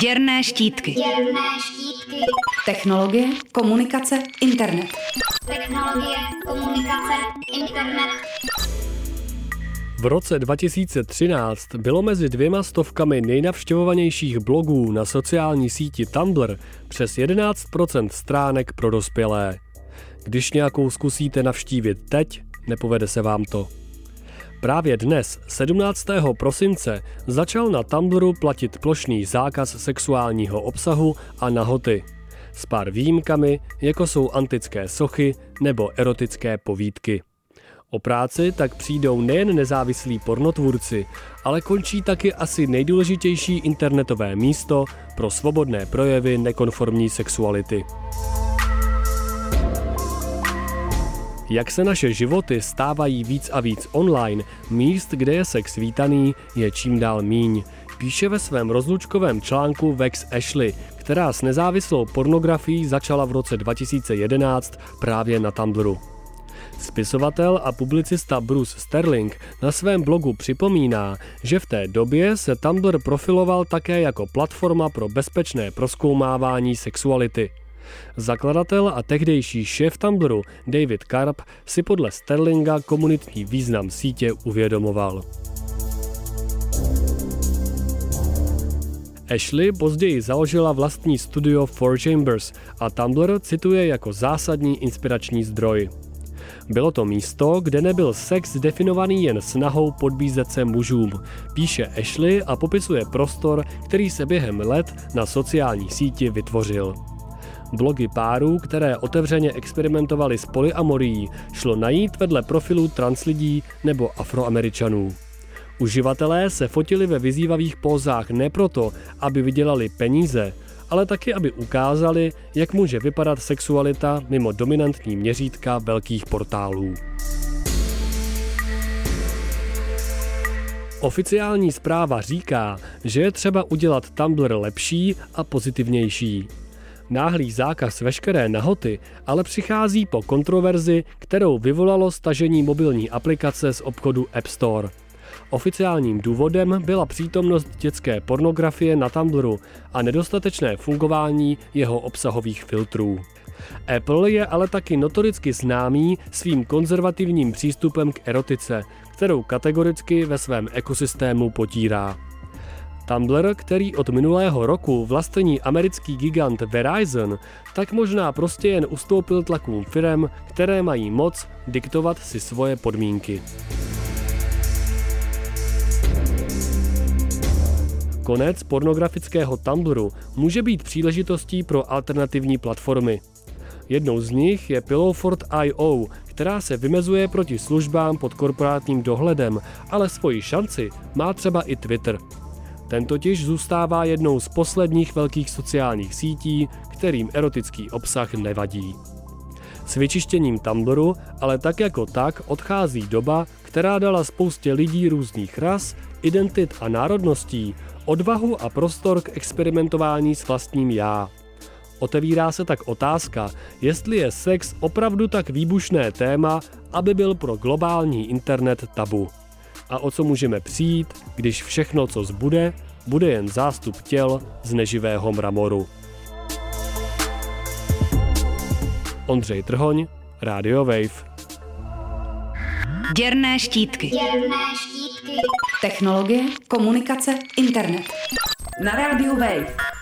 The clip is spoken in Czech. Děrné štítky. Děrné štítky. Technologie, komunikace, internet. Technologie, komunikace, internet. V roce 2013 bylo mezi 200 nejnavštěvovanějších blogů na sociální síti Tumblr přes 11% stránek pro dospělé. Když nějakou zkusíte navštívit teď, nepovede se vám to. Právě dnes, 17. prosince, začal na Tumblru platit plošný zákaz sexuálního obsahu a nahoty. S pár výjimkami, jako jsou antické sochy nebo erotické povídky. O práci tak přijdou nejen nezávislí pornotvůrci, ale končí taky asi nejdůležitější internetové místo pro svobodné projevy nekonformní sexuality. Jak se naše životy stávají víc a víc online, míst, kde je sex vítaný, je čím dál míň. Píše ve svém rozlučkovém článku Vex Ashley, která s nezávislou pornografií začala v roce 2011 právě na Tumblru. Spisovatel a publicista Bruce Sterling na svém blogu připomíná, že v té době se Tumblr profiloval také jako platforma pro bezpečné prozkoumávání sexuality. Zakladatel a tehdejší šéf Tumblru David Karp si podle Sterlinga komunitní význam sítě uvědomoval. Ashley později založila vlastní studio 4 Chambers a Tumblr cituje jako zásadní inspirační zdroj. Bylo to místo, kde nebyl sex definovaný jen snahou podbízet se mužům, píše Ashley a popisuje prostor, který se během let na sociální síti vytvořil. Blogy párů, které otevřeně experimentovaly s polyamorií, šlo najít vedle profilů translidí nebo Afroameričanů. Uživatelé se fotili ve vyzývavých pózách ne proto, aby vydělali peníze, ale taky, aby ukázali, jak může vypadat sexualita mimo dominantní měřítka velkých portálů. Oficiální zpráva říká, že je třeba udělat Tumblr lepší a pozitivnější. Náhlý zákaz veškeré nahoty ale přichází po kontroverzi, kterou vyvolalo stažení mobilní aplikace z obchodu App Store. Oficiálním důvodem byla přítomnost dětské pornografie na Tumblru a nedostatečné fungování jeho obsahových filtrů. Apple je ale taky notoricky známý svým konzervativním přístupem k erotice, kterou kategoricky ve svém ekosystému potírá. Tumblr, který od minulého roku vlastní americký gigant Verizon, tak možná prostě jen ustoupil tlakům firem, které mají moc diktovat si svoje podmínky. Konec pornografického Tumblru může být příležitostí pro alternativní platformy. Jednou z nich je Pillowfort.IO, která se vymezuje proti službám pod korporátním dohledem, ale svoji šanci má třeba i Twitter. Ten totiž zůstává jednou z posledních velkých sociálních sítí, kterým erotický obsah nevadí. S vyčištěním Tumblru, ale tak jako tak, odchází doba, která dala spoustě lidí různých ras, identit a národností odvahu a prostor k experimentování s vlastním já. Otevírá se tak otázka, jestli je sex opravdu tak výbušné téma, aby byl pro globální internet tabu. A o co můžeme přijít, když všechno, co zbude, bude jen zástup těl z neživého mramoru. Ondřej Trhoň, Radio Wave. Děrné štítky. Děrné štítky. Technologie, komunikace, internet. Na Radio Wave.